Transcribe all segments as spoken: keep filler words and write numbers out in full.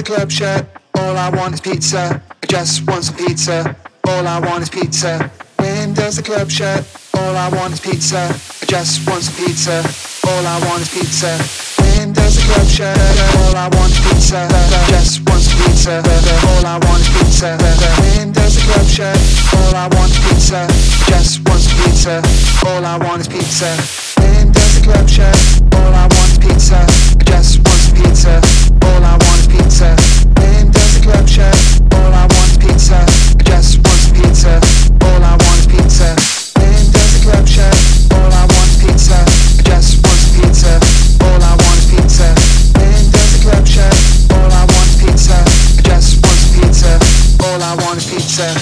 a club shirt. All I want is pizza. I just want some pizza. All I want is pizza. When does the club shut? All I want is pizza. I just want some pizza. All I want is pizza. When does the club shut? All I want is pizza. I just want some pizza. All I want is pizza. When does the club shut? All I want is pizza. I just want some pizza. All I want is pizza. When does the club shut? All I want is pizza. I just want some pizza. All I want is pizza. When does the club shut? All I want is pizza. I just want some pizza. All I want is pizza. When does the club shut? All I want is pizza. I just want some pizza. All I want is pizza. When does the club shut? All I want is pizza. I just want some pizza. All I want is pizza.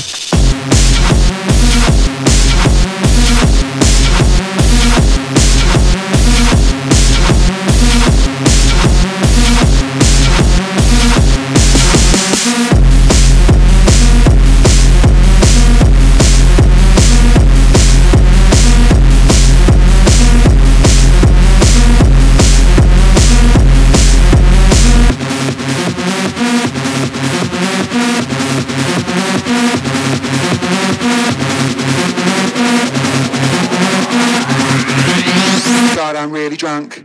I'm really drunk.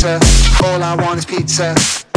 All I want is pizza.